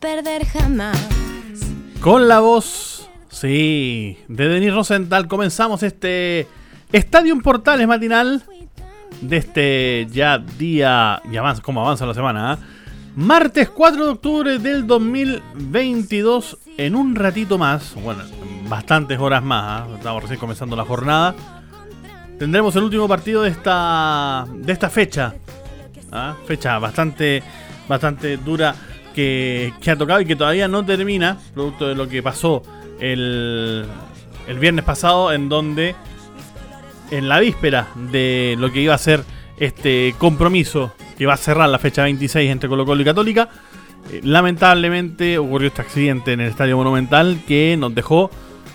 Perder jamás. Con la voz, sí, de Denis Rosenthal comenzamos este Estadio Portales matinal de este ya día, ya avanza, como avanza la semana, martes 4 de octubre del 2022. En un ratito más, bueno, bastantes horas más, estamos recién comenzando la jornada. Tendremos el último partido de esta fecha, fecha bastante dura que ha tocado y que todavía no termina, producto de lo que pasó el viernes pasado, en donde en la víspera de lo que iba a ser este compromiso que va a cerrar la fecha 26 entre Colo-Colo y Católica, lamentablemente ocurrió este accidente en el Estadio Monumental que nos dejó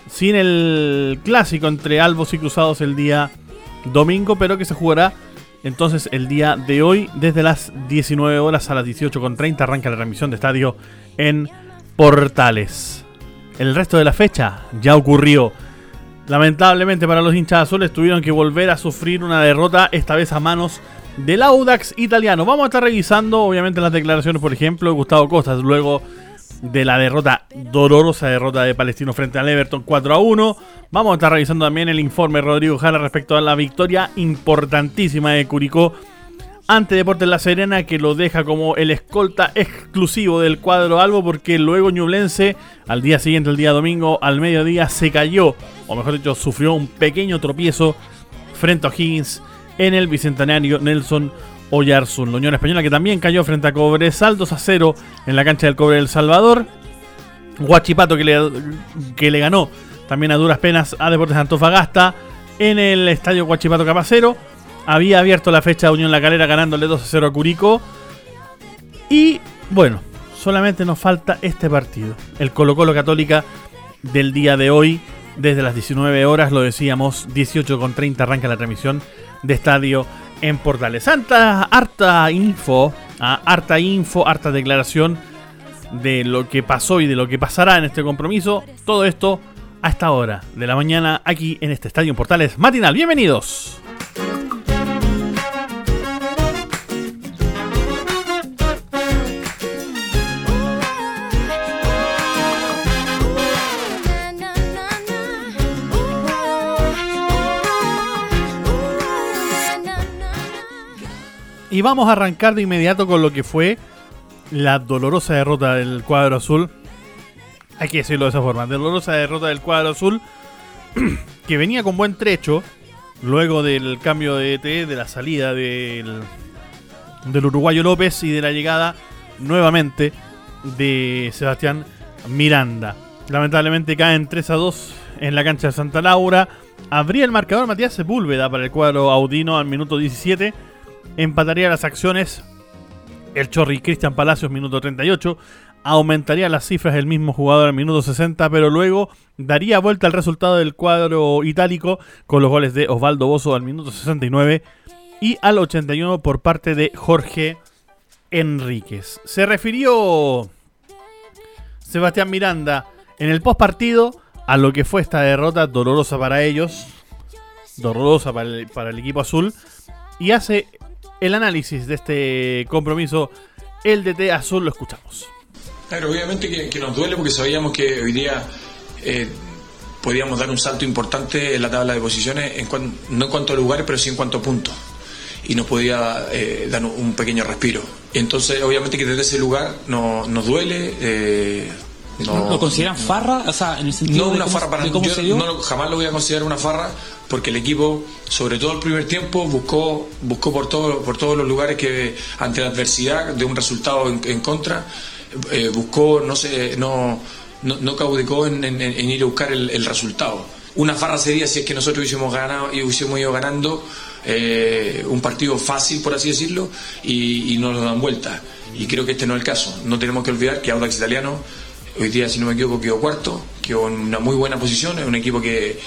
sin el clásico entre albos y cruzados el día domingo, pero que se jugará entonces el día de hoy, desde las 19 horas a las 18:30, arranca la transmisión de Estadio en Portales. El resto de la fecha ya ocurrió. Lamentablemente para los hinchas azules tuvieron que volver a sufrir una derrota, esta vez a manos del Audax Italiano. Vamos a estar revisando, obviamente, las declaraciones, por ejemplo, de Gustavo Costas, luego de la dolorosa derrota de Palestino frente al Everton 4-1. Vamos a estar revisando también el informe de Rodrigo Jara respecto a la victoria importantísima de Curicó ante Deportes La Serena, que lo deja como el escolta exclusivo del cuadro albo, porque luego Ñublense al día siguiente, el día domingo, al mediodía se cayó, o mejor dicho, sufrió un pequeño tropiezo frente a O'Higgins en el Bicentenario Nelson Oyarzún. La Unión Española, que también cayó frente a Cobre, 2-0 en la cancha del Cobre del Salvador. Guachipato, que le ganó también a duras penas a Deportes Antofagasta en el Estadio Guachipato Capacero. Había abierto la fecha Unión La Calera ganándole 2-0 a Curicó. Y bueno, solamente nos falta este partido, el Colo-Colo Católica del día de hoy, desde las 19 horas, lo decíamos, 18:30 arranca la transmisión de Estadio en Portales. Santa, harta info, harta declaración de lo que pasó y de lo que pasará en este compromiso. Todo esto a esta hora de la mañana aquí en este Estadio en Portales matinal. Bienvenidos. Y vamos a arrancar de inmediato con lo que fue la dolorosa derrota del cuadro azul. Hay que decirlo de esa forma. Dolorosa derrota del cuadro azul, que venía con buen trecho luego del cambio de DT, de la salida del uruguayo López y de la llegada nuevamente de Sebastián Miranda. Lamentableamente caen 3-2 en la cancha de Santa Laura. Abría el marcador Matías Sepúlveda para el cuadro audino al minuto 17. Empataría las acciones el Chorri Cristian Palacios, minuto 38. Aumentaría las cifras el mismo jugador al minuto 60, pero luego daría vuelta al resultado del cuadro itálico con los goles de Osvaldo Bozo al minuto 69 y al 81 por parte de Jorge Enríquez. Se refirió Sebastián Miranda en el postpartido a lo que fue esta derrota dolorosa para ellos, dolorosa para el equipo azul, y hace el análisis de este compromiso el DT azul. Lo escuchamos. Claro, obviamente que nos duele, porque sabíamos que hoy día podíamos dar un salto importante en la tabla de posiciones, no en cuanto a lugares, pero sí en cuanto a puntos, y nos podía dar un pequeño respiro. Entonces obviamente que desde ese lugar nos duele. No, ¿lo consideran farra? O sea, en el sentido no de una cómo, farra para mí. Yo no, jamás lo voy a considerar una farra, porque el equipo, sobre todo el primer tiempo, buscó por todos los lugares que ante la adversidad de un resultado en contra, buscó, no claudicó en ir a buscar el resultado. Una farra sería si es que nosotros hubiésemos ganado y hubiésemos ido ganando un partido fácil, por así decirlo, y no nos dan vuelta. Y creo que este no es el caso. No tenemos que olvidar que Audax Italiano hoy día, si no me equivoco, quedó cuarto, quedó en una muy buena posición. Es un equipo que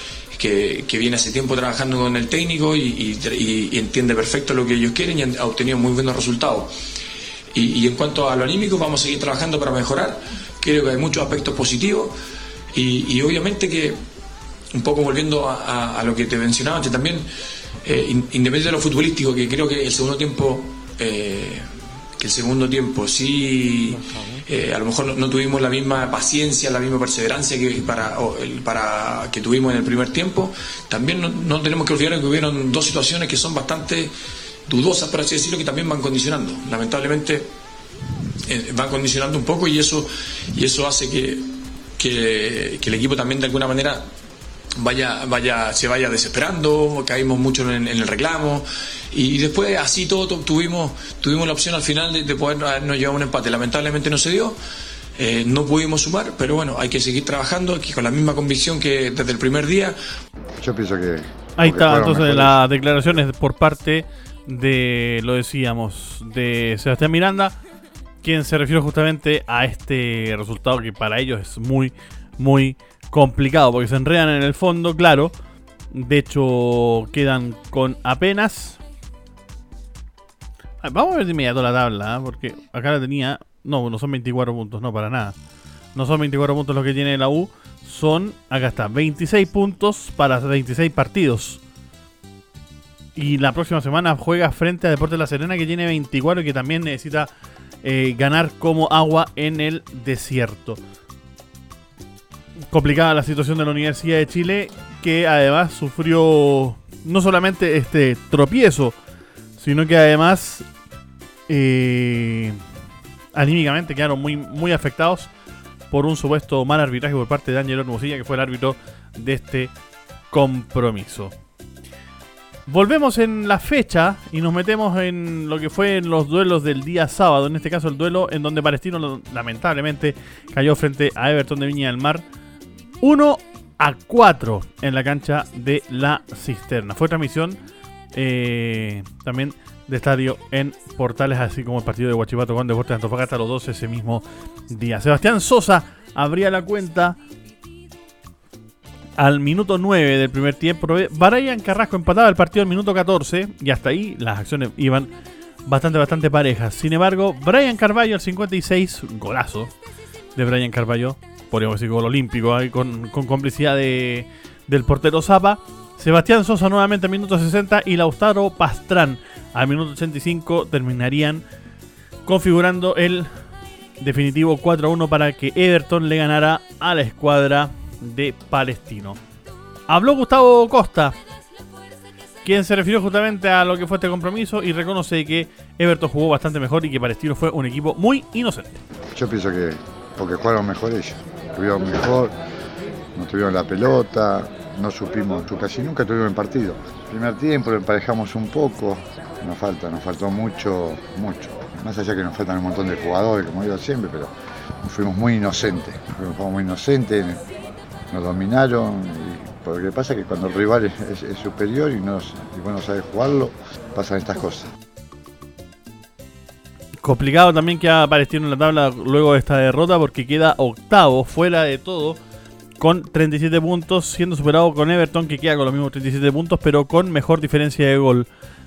viene hace tiempo trabajando con el técnico y entiende perfecto lo que ellos quieren y ha obtenido muy buenos resultados. Y en cuanto a lo anímico, vamos a seguir trabajando para mejorar. Creo que hay muchos aspectos positivos y obviamente que, un poco volviendo a lo que te mencionaba antes también, independiente de lo futbolístico, que creo que el segundo tiempo sí, a lo mejor no tuvimos la misma paciencia, la misma perseverancia que que tuvimos en el primer tiempo. También no tenemos que olvidar que hubieron dos situaciones que son bastante dudosas, por así decirlo, que también van condicionando. Lamentablemente van condicionando un poco y eso hace que el equipo también de alguna manera se vaya desesperando. Caímos mucho en el reclamo y después así todo tuvimos la opción al final de podernos llevar un empate. Lamentablemente no se dio, no pudimos sumar, pero bueno, hay que seguir trabajando aquí con la misma convicción que desde el primer día. Yo pienso que ahí está entonces las declaraciones por parte de, lo decíamos, de Sebastián Miranda, quien se refirió justamente a este resultado que para ellos es muy, muy complicado, porque se enredan en el fondo, claro. De hecho, quedan con apenas... Vamos a ver de inmediato la tabla, ¿eh? Porque acá la tenía... No son 24 puntos, no, para nada. No son 24 puntos los que tiene la U. Son, acá está, 26 puntos para 26 partidos. Y la próxima semana juega frente a Deportes La Serena, que tiene 24 y que también necesita ganar como agua en el desierto. Complicada la situación de la Universidad de Chile, que además sufrió no solamente este tropiezo, sino que además anímicamente quedaron muy, muy afectados por un supuesto mal arbitraje por parte de Daniel Ornucilla, que fue el árbitro de este compromiso. Volvemos en la fecha y nos metemos en lo que fue en los duelos del día sábado, en este caso el duelo en donde Palestino lamentablemente cayó frente a Everton de Viña del Mar 1-4 en la cancha de La Cisterna. Fue transmisión también de estadio en portales, así como el partido de Guachipato con Deportes Antofagasta a los 12 ese mismo día. Sebastián Sosa abría la cuenta al minuto 9 del primer tiempo. Brian Carrasco empataba el partido al minuto 14 y hasta ahí las acciones iban bastante parejas. Sin embargo, Brian Carvallo al 56, golazo de Brian Carvallo, podríamos decir gol olímpico, ahí con complicidad del portero Zapa. Sebastián Sosa nuevamente al minuto 60 y Lautaro Pastrán al minuto 85 terminarían configurando el definitivo 4-1 para que Everton le ganara a la escuadra de Palestino. Habló Gustavo Costa, quien se refirió justamente a lo que fue este compromiso y reconoce que Everton jugó bastante mejor y que Palestino fue un equipo muy inocente. Yo pienso que porque jugaron mejor ellos. Estuvieron mejor, no tuvieron la pelota, no supimos, casi nunca tuvieron el partido. Primer tiempo emparejamos un poco, nos faltó mucho. Más allá que nos faltan un montón de jugadores, como digo siempre, pero fuimos muy inocentes. Nos dominaron, y porque pasa que cuando el rival es superior y vos no sabes jugarlo, pasan estas cosas. Complicado también que ha aparecido en la tabla luego de esta derrota, porque queda octavo, fuera de todo, con 37 puntos, siendo superado con Everton, que queda con los mismos 37 puntos, pero con mejor diferencia de gol.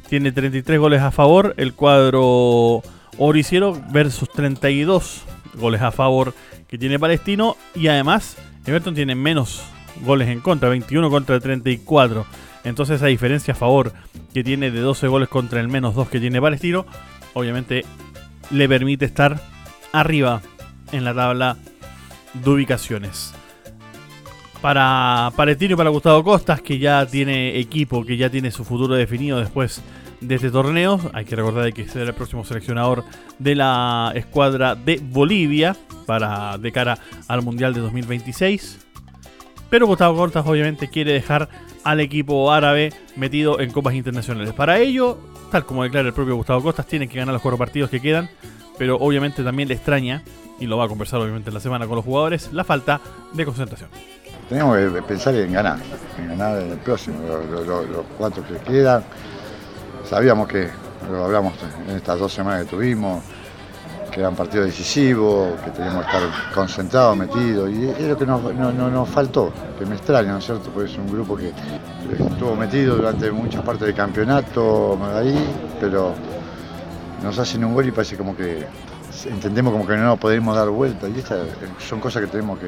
Tiene 33 goles a favor el cuadro oriciero versus 32 goles a favor que tiene Palestino, y además Everton tiene menos goles en contra, 21 contra 34. Entonces esa diferencia a favor que tiene de 12 goles contra el menos 2 que tiene Palestino, obviamente le permite estar arriba en la tabla de ubicaciones. Para Palestino y para Gustavo Costas, que ya tiene equipo, que ya tiene su futuro definido después de este torneo. Hay que recordar que será el próximo seleccionador de la escuadra de Bolivia de cara al Mundial de 2026. Pero Gustavo Cortas obviamente quiere dejar al equipo árabe metido en copas internacionales. Para ello, tal como declara el propio Gustavo Costas, tienen que ganar los 4 partidos que quedan, pero obviamente también le extraña, y lo va a conversar obviamente en la semana con los jugadores, la falta de concentración. Tenemos que pensar en ganar el próximo, los 4 que quedan. sabíamos que, lo hablamos en estas dos semanas que tuvimos, que eran partidos decisivos, que teníamos que estar concentrados, metidos, y es lo que nos faltó, que me extraña, ¿no es cierto? Porque es un grupo que estuvo metido durante muchas partes del campeonato ahí, pero nos hacen un gol y parece como que entendemos como que no nos podemos dar vuelta, y estas son cosas que tenemos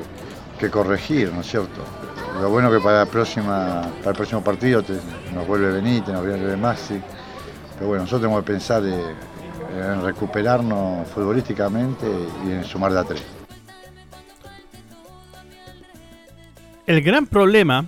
que corregir, ¿no es cierto? Lo bueno que para el próximo partido nos vuelve Benítez, nos vuelve Maxi, pero bueno, nosotros tenemos que pensar en recuperarnos futbolísticamente y en sumar de a tres. El gran problema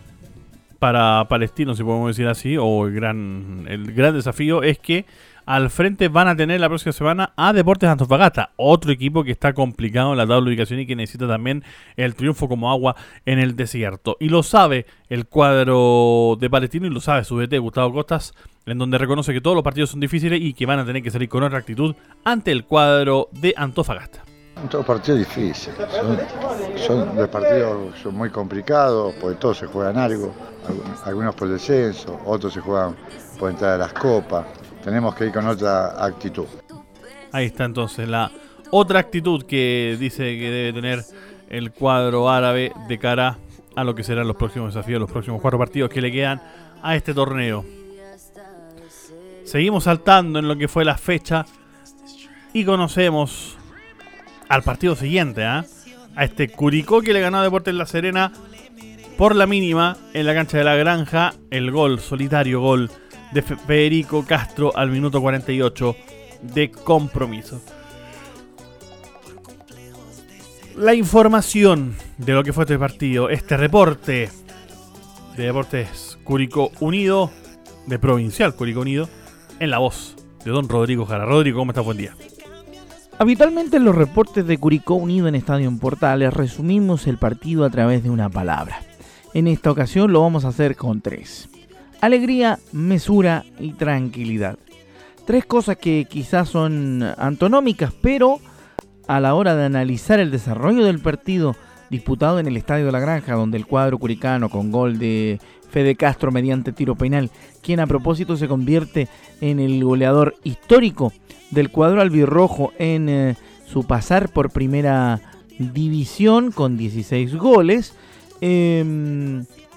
para Palestino, si podemos decir así, o el gran desafío es que al frente van a tener la próxima semana a Deportes Antofagasta, otro equipo que está complicado en la tabla de ubicación y que necesita también el triunfo como agua en el desierto. Y lo sabe el cuadro de Palestino y lo sabe su DT, Gustavo Costas, en donde reconoce que todos los partidos son difíciles y que van a tener que salir con otra actitud ante el cuadro de Antofagasta. Todos partidos difíciles, los partidos son muy complicados, porque todos se juegan algo, algunos por descenso, otros se juegan por entrar a las copas. Tenemos que ir con otra actitud. Ahí está entonces la otra actitud que dice que debe tener el cuadro árabe de cara a lo que serán los próximos desafíos, los próximos 4 partidos que le quedan a este torneo. Seguimos saltando en lo que fue la fecha y conocemos al partido siguiente, a este Curicó que le ganó a Deportes La Serena por la mínima en la cancha de La Granja. El gol, solitario gol de Federico Castro al minuto 48 de compromiso. La información de lo que fue este partido, este reporte de Deportes Curicó Unido, de Provincial Curicó Unido, en la voz de don Rodrigo Jara. Rodrigo, ¿cómo estás? Buen día. Habitualmente en los reportes de Curicó Unido en Estadio en Portales resumimos el partido a través de una palabra. En esta ocasión lo vamos a hacer con 3. Alegría, mesura y tranquilidad. 3 cosas que quizás son antonómicas, pero a la hora de analizar el desarrollo del partido disputado en el Estadio de La Granja, donde el cuadro curicano con gol de Fede Castro mediante tiro penal, quien a propósito se convierte en el goleador histórico del cuadro albirrojo en su pasar por primera división con 16 goles,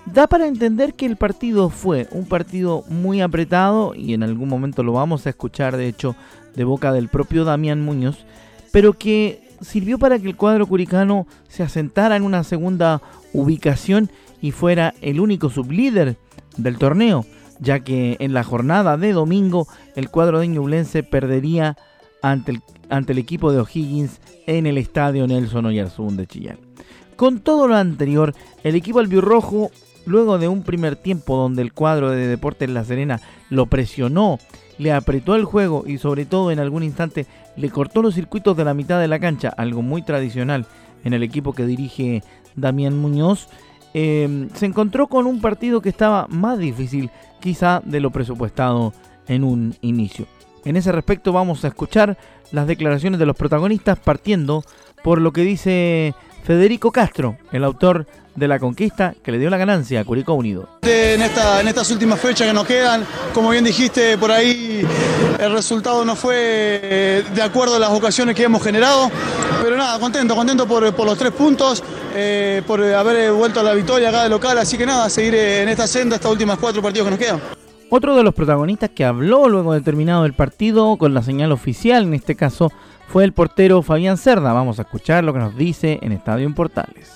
da para entender que el partido fue un partido muy apretado, y en algún momento lo vamos a escuchar de hecho de boca del propio Damián Muñoz, pero que sirvió para que el cuadro curicano se asentara en una segunda ubicación y fuera el único sublíder del torneo, ya que en la jornada de domingo el cuadro de Ñublense perdería ante el equipo de O'Higgins en el Estadio Nelson Oyarzún de Chillán. Con todo lo anterior, el equipo albirrojo, luego de un primer tiempo donde el cuadro de Deportes La Serena lo presionó, le apretó el juego y sobre todo en algún instante le cortó los circuitos de la mitad de la cancha, algo muy tradicional en el equipo que dirige Damián Muñoz, se encontró con un partido que estaba más difícil quizá de lo presupuestado en un inicio. En ese respecto vamos a escuchar las declaraciones de los protagonistas, partiendo por lo que dice Federico Castro, el autor de la conquista que le dio la ganancia a Curicó Unido. En estas últimas fechas que nos quedan, como bien dijiste, por ahí el resultado no fue de acuerdo a las ocasiones que hemos generado, pero nada, contento por los 3 puntos, por haber vuelto a la victoria acá de local, así que nada, seguir en esta senda estos últimos 4 partidos que nos quedan. Otro de los protagonistas que habló luego de terminado el partido, con la señal oficial en este caso, fue el portero Fabián Cerda. Vamos a escuchar lo que nos dice en Estadio en Portales.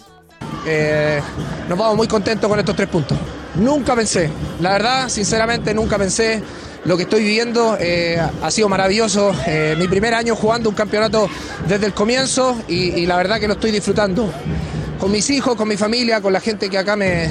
Nos vamos muy contentos con estos 3 puntos. Nunca pensé, la verdad, sinceramente nunca pensé. Lo que estoy viviendo ha sido maravilloso. Mi primer año jugando un campeonato desde el comienzo y la verdad que lo estoy disfrutando. Con mis hijos, con mi familia, con la gente que acá me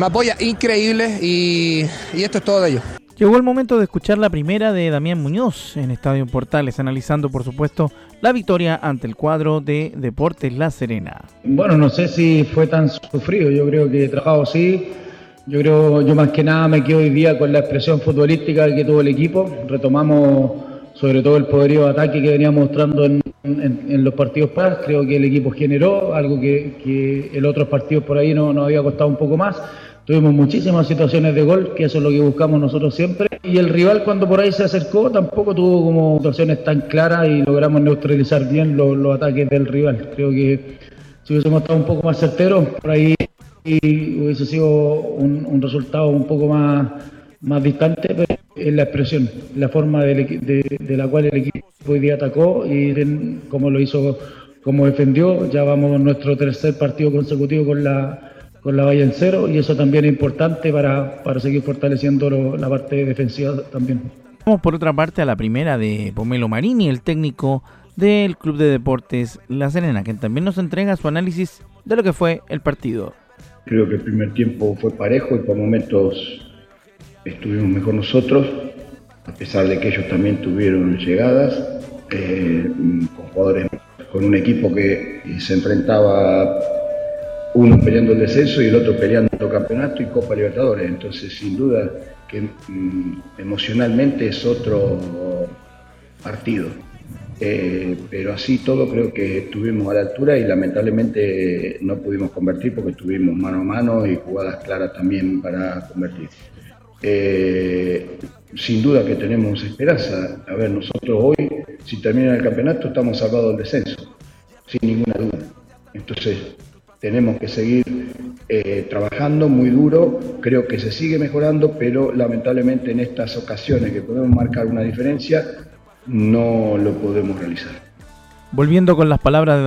apoya, increíble, y esto es todo de ellos. Llegó el momento de escuchar la primera de Damián Muñoz en Estadio Portales, analizando por supuesto la victoria ante el cuadro de Deportes La Serena. Bueno, no sé si fue tan sufrido, yo creo que he trabajado sí. Yo más que nada me quedo hoy día con la expresión futbolística que tuvo el equipo. Retomamos sobre todo el poderío de ataque que venía mostrando en los partidos pasados. Creo que el equipo generó algo que en otros partidos por ahí nos había costado un poco más. Tuvimos muchísimas situaciones de gol, que eso es lo que buscamos nosotros siempre. Y el rival, cuando por ahí se acercó, tampoco tuvo como situaciones tan claras y logramos neutralizar bien los ataques del rival. Creo que si hubiésemos estado un poco más certeros, por ahí hubiese sido un resultado un poco más distante, pero es la expresión, la forma de la cual el equipo hoy día atacó y cómo lo hizo, cómo defendió. Ya vamos a nuestro tercer partido consecutivo con la valla en cero, y eso también es importante para seguir fortaleciendo la parte defensiva también. Vamos por otra parte a la primera de Pomelo Marini, el técnico del Club de Deportes La Serena, que también nos entrega su análisis de lo que fue el partido. Creo que el primer tiempo fue parejo y por momentos estuvimos mejor nosotros, a pesar de que ellos también tuvieron llegadas, con jugadores, con un equipo que se enfrentaba, uno peleando el descenso y el otro peleando el campeonato y Copa Libertadores. Entonces, sin duda que emocionalmente es otro partido. Pero así todo, creo que estuvimos a la altura y lamentablemente no pudimos convertir porque estuvimos mano a mano y jugadas claras también para convertir. Sin duda que tenemos esperanza. A ver, nosotros hoy, si termina el campeonato, estamos salvados del descenso, sin ninguna duda. Entonces, tenemos que seguir trabajando muy duro. Creo que se sigue mejorando, pero lamentablemente en estas ocasiones que podemos marcar una diferencia, no lo podemos realizar. Volviendo con las palabras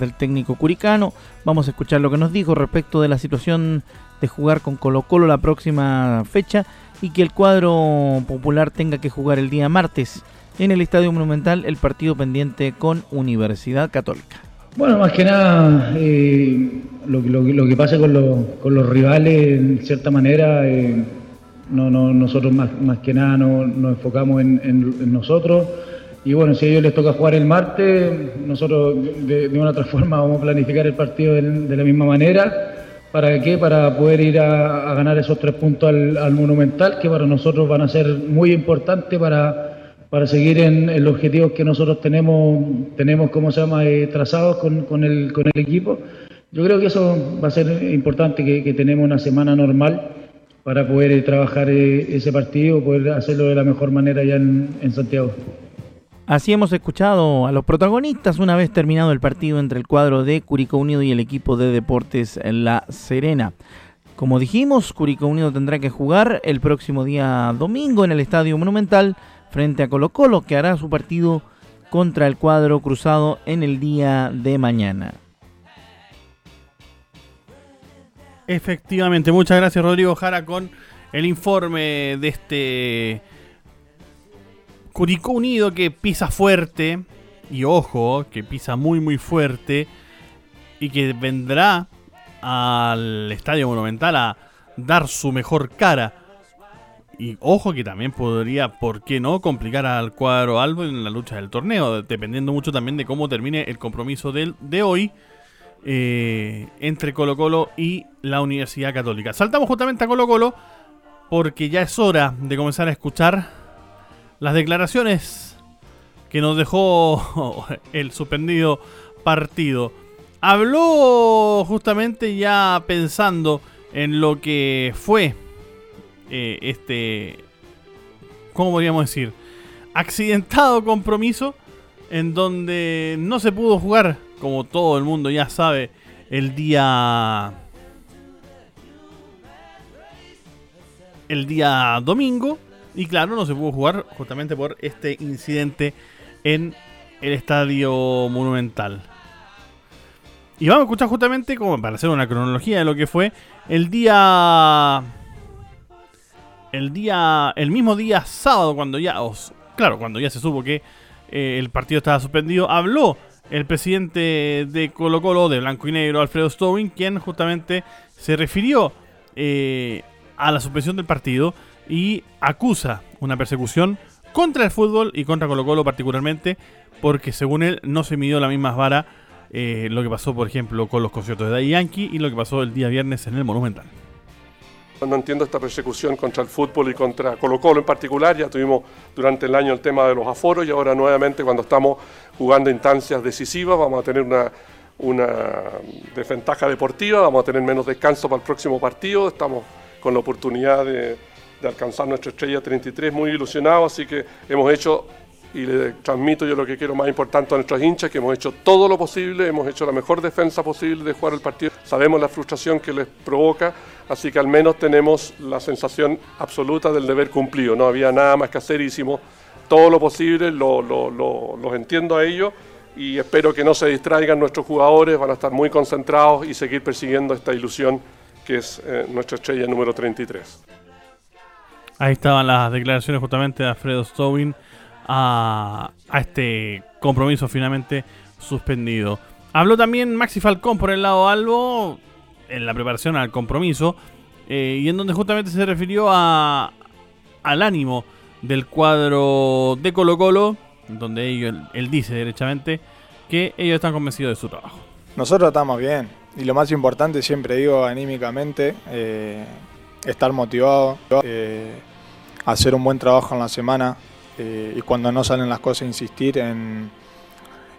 del técnico curicano, vamos a escuchar lo que nos dijo respecto de la situación de jugar con Colo-Colo la próxima fecha y que el cuadro popular tenga que jugar el día martes en el Estadio Monumental el partido pendiente con Universidad Católica. Bueno, más que nada, lo que pasa con los rivales, en cierta manera, nosotros más que nada nos enfocamos en nosotros. Y bueno, si a ellos les toca jugar el martes, nosotros de una otra forma vamos a planificar el partido de la misma manera. ¿Para qué? Para poder ir a ganar esos 3 puntos al Monumental, que para nosotros van a ser muy importantes para seguir en los objetivos que nosotros tenemos trazados con el equipo. Yo creo que eso va a ser importante, que tenemos una semana normal para poder trabajar ese partido, poder hacerlo de la mejor manera ya en Santiago. Así hemos escuchado a los protagonistas una vez terminado el partido entre el cuadro de Curicó Unido y el equipo de Deportes La Serena. Como dijimos, Curicó Unido tendrá que jugar el próximo día domingo en el Estadio Monumental frente a Colo-Colo, que hará su partido contra el cuadro cruzado en el día de mañana. Efectivamente, muchas gracias Rodrigo Jara con el informe de este Curicó Unido que pisa fuerte, y ojo, que pisa muy muy fuerte, y que vendrá al Estadio Monumental a dar su mejor cara. Y ojo que también podría, ¿por qué no?, complicar al cuadro albo en la lucha del torneo, dependiendo mucho también de cómo termine el compromiso de hoy entre Colo-Colo y la Universidad Católica. Saltamos justamente a Colo-Colo porque ya es hora de comenzar a escuchar las declaraciones que nos dejó el suspendido partido. Habló justamente ya pensando en lo que fue ¿cómo podríamos decir?, accidentado compromiso en donde no se pudo jugar, como todo el mundo ya sabe, el día domingo. Y claro, no se pudo jugar justamente por este incidente en el Estadio Monumental. Y vamos a escuchar justamente, como para hacer una cronología de lo que fue, el mismo día sábado, cuando ya se supo que el partido estaba suspendido, habló el presidente de Colo-Colo, de Blanco y Negro, Alfredo Stöhwing, quien justamente se refirió a la suspensión del partido y acusa una persecución contra el fútbol y contra Colo-Colo particularmente, porque según él no se midió la misma vara lo que pasó, por ejemplo, con los conciertos de Daddy Yankee y lo que pasó el día viernes en el Monumental. No entiendo esta persecución contra el fútbol y contra Colo-Colo en particular. Ya tuvimos durante el año el tema de los aforos y ahora nuevamente, cuando estamos jugando instancias decisivas, vamos a tener una desventaja deportiva, vamos a tener menos descanso para el próximo partido. Estamos con la oportunidad de de alcanzar nuestra estrella 33, muy ilusionado, así que hemos hecho, y le transmito yo lo que quiero más importante a nuestros hinchas, que hemos hecho todo lo posible, hemos hecho la mejor defensa posible de jugar el partido, sabemos la frustración que les provoca, así que al menos tenemos la sensación absoluta del deber cumplido, no había nada más que hacer, hicimos todo lo posible, los entiendo a ellos, y espero que no se distraigan nuestros jugadores, van a estar muy concentrados y seguir persiguiendo esta ilusión que es nuestra estrella número 33. Ahí estaban las declaraciones justamente de Alfredo Stöhwing a este compromiso finalmente suspendido. Habló también Maxi Falcón por el lado albo en la preparación al compromiso y en donde justamente se refirió al ánimo del cuadro de Colo-Colo, donde él dice derechamente que ellos están convencidos de su trabajo. Nosotros estamos bien y lo más importante, siempre digo, anímicamente, estar motivado, hacer un buen trabajo en la semana, y cuando no salen las cosas insistir en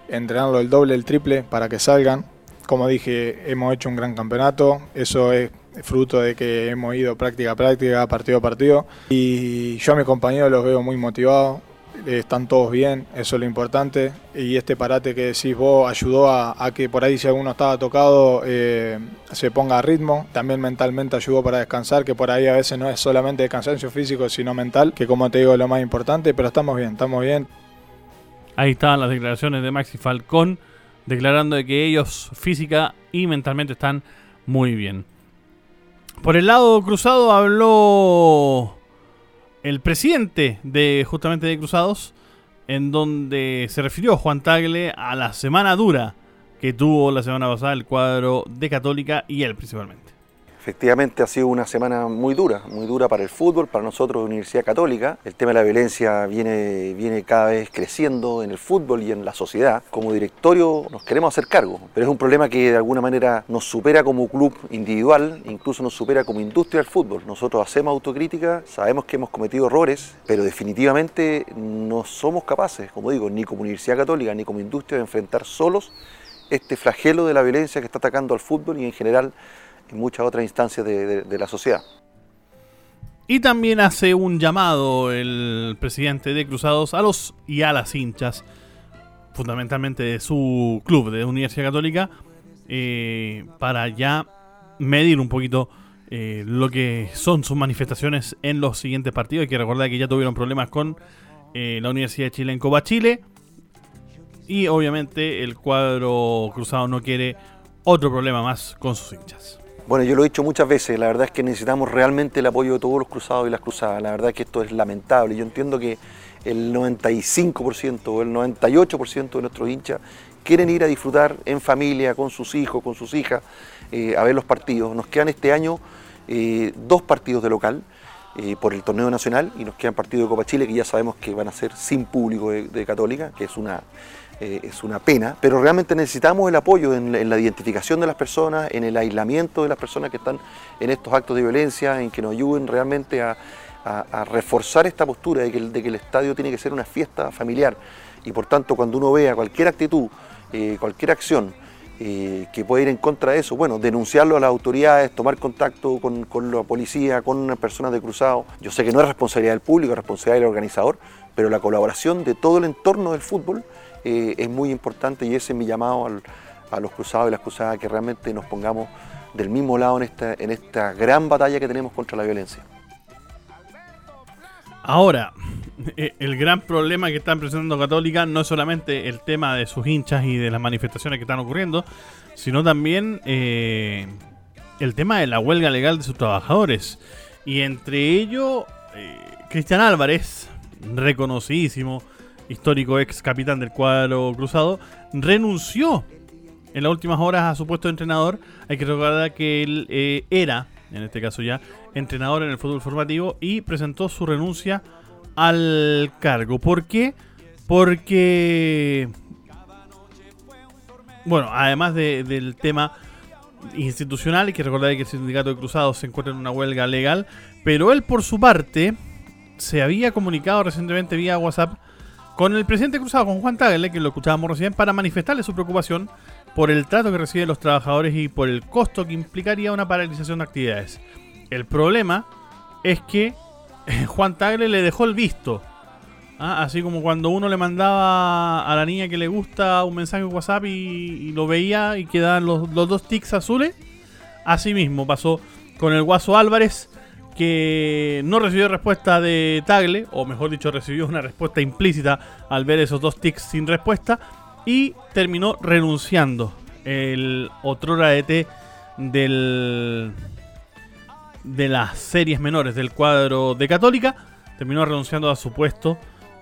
entrenarlo el doble, el triple para que salgan. Como dije, hemos hecho un gran campeonato, eso es fruto de que hemos ido práctica a práctica, partido a partido, y yo a mis compañeros los veo muy motivados, están todos bien, eso es lo importante, y este parate que decís vos ayudó a que por ahí si alguno estaba tocado se ponga a ritmo, también mentalmente ayudó para descansar, que por ahí a veces no es solamente cansancio físico sino mental, que como te digo es lo más importante, pero estamos bien. Ahí están las declaraciones de Maxi Falcón, declarando de que ellos física y mentalmente están muy bien. Por el lado cruzado habló el presidente de Cruzados, en donde se refirió Juan Tagle a la semana dura que tuvo la semana pasada el cuadro de Católica y él principalmente. Efectivamente ha sido una semana muy dura para el fútbol, para nosotros Universidad Católica. El tema de la violencia viene cada vez creciendo en el fútbol y en la sociedad. Como directorio nos queremos hacer cargo, pero es un problema que de alguna manera nos supera como club individual, incluso nos supera como industria del fútbol. Nosotros hacemos autocrítica, sabemos que hemos cometido errores, pero definitivamente no somos capaces, como digo, ni como Universidad Católica ni como industria de enfrentar solos este flagelo de la violencia que está atacando al fútbol y en general en muchas otras instancias de la sociedad. Y también hace un llamado el presidente de Cruzados a los y a las hinchas, fundamentalmente de su club, de Universidad Católica, para ya medir un poquito lo que son sus manifestaciones en los siguientes partidos. Hay que recordar que ya tuvieron problemas con la Universidad de Chile en Copa Chile y obviamente el cuadro cruzado no quiere otro problema más con sus hinchas. Bueno, yo lo he dicho muchas veces, la verdad es que necesitamos realmente el apoyo de todos los cruzados y las cruzadas, la verdad es que esto es lamentable, yo entiendo que el 95% o el 98% de nuestros hinchas quieren ir a disfrutar en familia, con sus hijos, con sus hijas, a ver los partidos. Nos quedan este año 2 partidos de local por el torneo nacional y nos quedan partidos de Copa Chile que ya sabemos que van a ser sin público de Católica, que es una pena, pero realmente necesitamos el apoyo en la identificación de las personas, en el aislamiento de las personas que están en estos actos de violencia, en que nos ayuden realmente a reforzar esta postura de que el estadio tiene que ser una fiesta familiar y por tanto cuando uno vea cualquier actitud, cualquier acción que pueda ir en contra de eso, bueno, denunciarlo a las autoridades, tomar contacto con la policía, con personas de cruzado. Yo sé que no es responsabilidad del público, es responsabilidad del organizador, pero la colaboración de todo el entorno del fútbol es muy importante y ese es mi llamado a los cruzados y las cruzadas, que realmente nos pongamos del mismo lado en esta gran batalla que tenemos contra la violencia. Ahora, el gran problema que están presentando Católica no es solamente el tema de sus hinchas y de las manifestaciones que están ocurriendo, sino también el tema de la huelga legal de sus trabajadores. Y entre ellos, Cristian Álvarez, reconocidísimo, histórico ex capitán del cuadro cruzado, renunció en las últimas horas a su puesto de entrenador. Hay que recordar que él era, en este caso ya, entrenador en el fútbol formativo y presentó su renuncia al cargo. ¿Por qué? Porque, bueno, además del tema institucional, hay que recordar que el sindicato de cruzados se encuentra en una huelga legal, pero él por su parte se había comunicado recientemente vía WhatsApp con el presidente cruzado, con Juan Tagle, que lo escuchábamos recién, para manifestarle su preocupación por el trato que reciben los trabajadores y por el costo que implicaría una paralización de actividades. El problema es que Juan Tagle le dejó el visto. Ah, así como cuando uno le mandaba a la niña que le gusta un mensaje en WhatsApp y lo veía y quedaban los dos tics azules. Así mismo pasó con el Guaso Álvarez, que no recibió respuesta de Tagle, o mejor dicho, recibió una respuesta implícita al ver esos dos tics sin respuesta, y terminó renunciando el otrora ET de las series menores del cuadro de Católica. Terminó renunciando a su puesto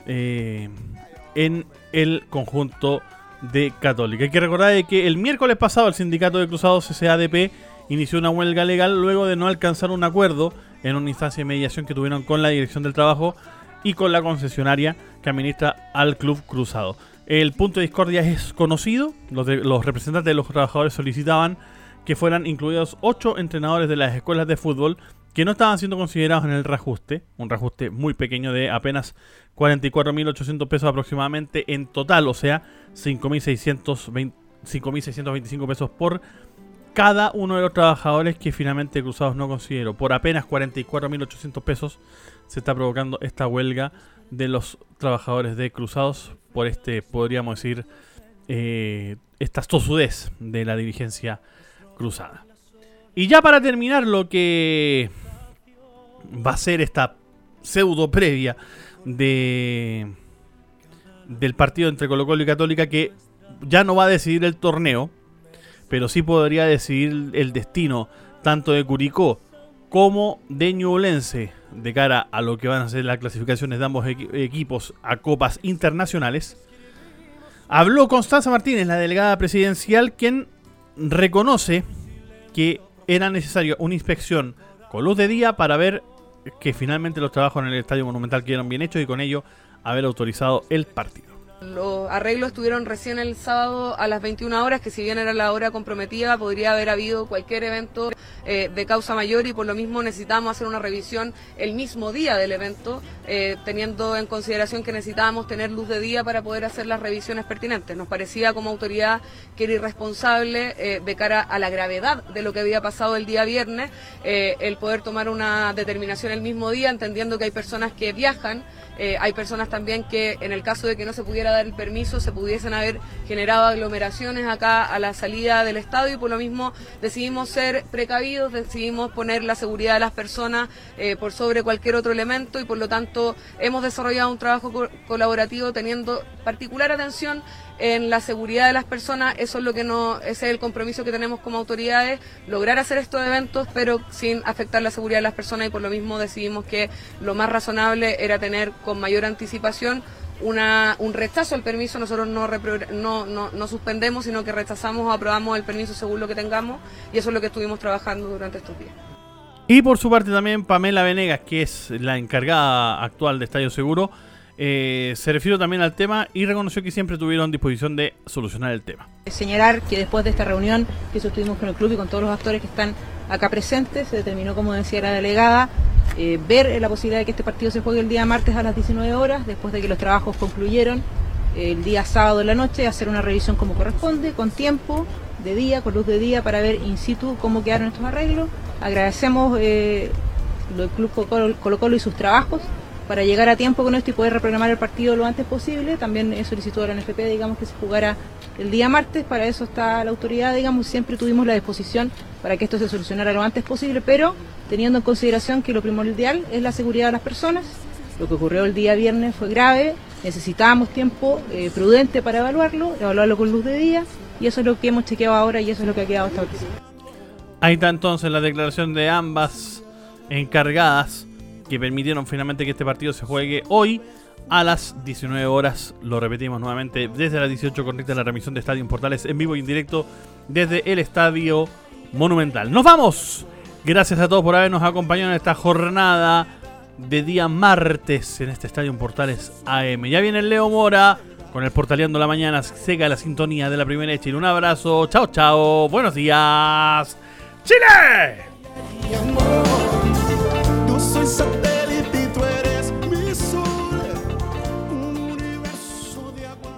en el conjunto de Católica. Hay que recordar que el miércoles pasado el sindicato de cruzados SADP inició una huelga legal luego de no alcanzar un acuerdo en una instancia de mediación que tuvieron con la Dirección del Trabajo y con la concesionaria que administra al Club Cruzado. El punto de discordia es conocido. Los representantes de los trabajadores solicitaban que fueran incluidos 8 entrenadores de las escuelas de fútbol que no estaban siendo considerados en el reajuste, un reajuste muy pequeño de apenas 44.800 pesos aproximadamente en total, o sea, 5.625 pesos por cada uno de los trabajadores que finalmente Cruzados no consideró. Por apenas 44.800 pesos se está provocando esta huelga de los trabajadores de Cruzados por podríamos decir, esta tosudez de la dirigencia cruzada. Y ya para terminar lo que va a ser esta pseudo previa del partido entre Colo-Colo y Católica, que ya no va a decidir el torneo, pero sí podría decidir el destino tanto de Curicó como de Ñublense de cara a lo que van a ser las clasificaciones de ambos equipos a copas internacionales. Habló Constanza Martínez, la delegada presidencial, quien reconoce que era necesaria una inspección con luz de día para ver que finalmente los trabajos en el Estadio Monumental quedaron bien hechos y con ello haber autorizado el partido. Los arreglos estuvieron recién el sábado a las 21 horas, que si bien era la hora comprometida, podría haber habido cualquier evento de causa mayor, y por lo mismo necesitábamos hacer una revisión el mismo día del evento, teniendo en consideración que necesitábamos tener luz de día para poder hacer las revisiones pertinentes. Nos parecía como autoridad que era irresponsable de cara a la gravedad de lo que había pasado el día viernes, el poder tomar una determinación el mismo día, entendiendo que hay personas que viajan, hay personas también que en el caso de que no se pudiera dar el permiso se pudiesen haber generado aglomeraciones acá a la salida del estadio, y por lo mismo decidimos ser precavidos, decidimos poner la seguridad de las personas por sobre cualquier otro elemento, y por lo tanto hemos desarrollado un trabajo colaborativo teniendo particular atención en la seguridad de las personas. Eso es lo que ese es el compromiso que tenemos como autoridades, lograr hacer estos eventos pero sin afectar la seguridad de las personas, y por lo mismo decidimos que lo más razonable era tener con mayor anticipación un rechazo al permiso. Nosotros no suspendemos, sino que rechazamos o aprobamos el permiso según lo que tengamos, y eso es lo que estuvimos trabajando durante estos días. Y por su parte también Pamela Venegas, que es la encargada actual de Estadio Seguro, se refirió también al tema y reconoció que siempre tuvieron disposición de solucionar el tema. Señalar que después de esta reunión que sostuvimos con el club y con todos los actores que están acá presentes, se determinó, como decía la delegada, ver la posibilidad de que este partido se juegue el día martes a las 19 horas, después de que los trabajos concluyeron el día sábado en la noche, hacer una revisión como corresponde, con tiempo, de día, con luz de día, para ver in situ cómo quedaron estos arreglos. Agradecemos el Club Colo-Colo y sus trabajos para llegar a tiempo con esto y poder reprogramar el partido lo antes posible. También solicitó a la NFP, digamos, que se jugara el día martes. Para eso está la autoridad, digamos, siempre tuvimos la disposición para que esto se solucionara lo antes posible, pero teniendo en consideración que lo primordial es la seguridad de las personas. Lo que ocurrió el día viernes fue grave, necesitábamos tiempo prudente para evaluarlo con luz de día, y eso es lo que hemos chequeado ahora y eso es lo que ha quedado hasta ahora. Ahí está entonces la declaración de ambas encargadas, que permitieron finalmente que este partido se juegue hoy a las 19 horas. Lo repetimos nuevamente, desde las 18 conecta la remisión de Estadio Portales en vivo y en directo desde el Estadio Monumental. ¡Nos vamos! Gracias a todos por habernos acompañado en esta jornada de día martes en este Estadio Portales AM. Ya viene Leo Mora con el Portaleando la Mañana, seca la sintonía de la primera de Chile. Un abrazo, chao, chao, buenos días, ¡Chile! Soy satélite y tú eres mi sol, un universo de agua.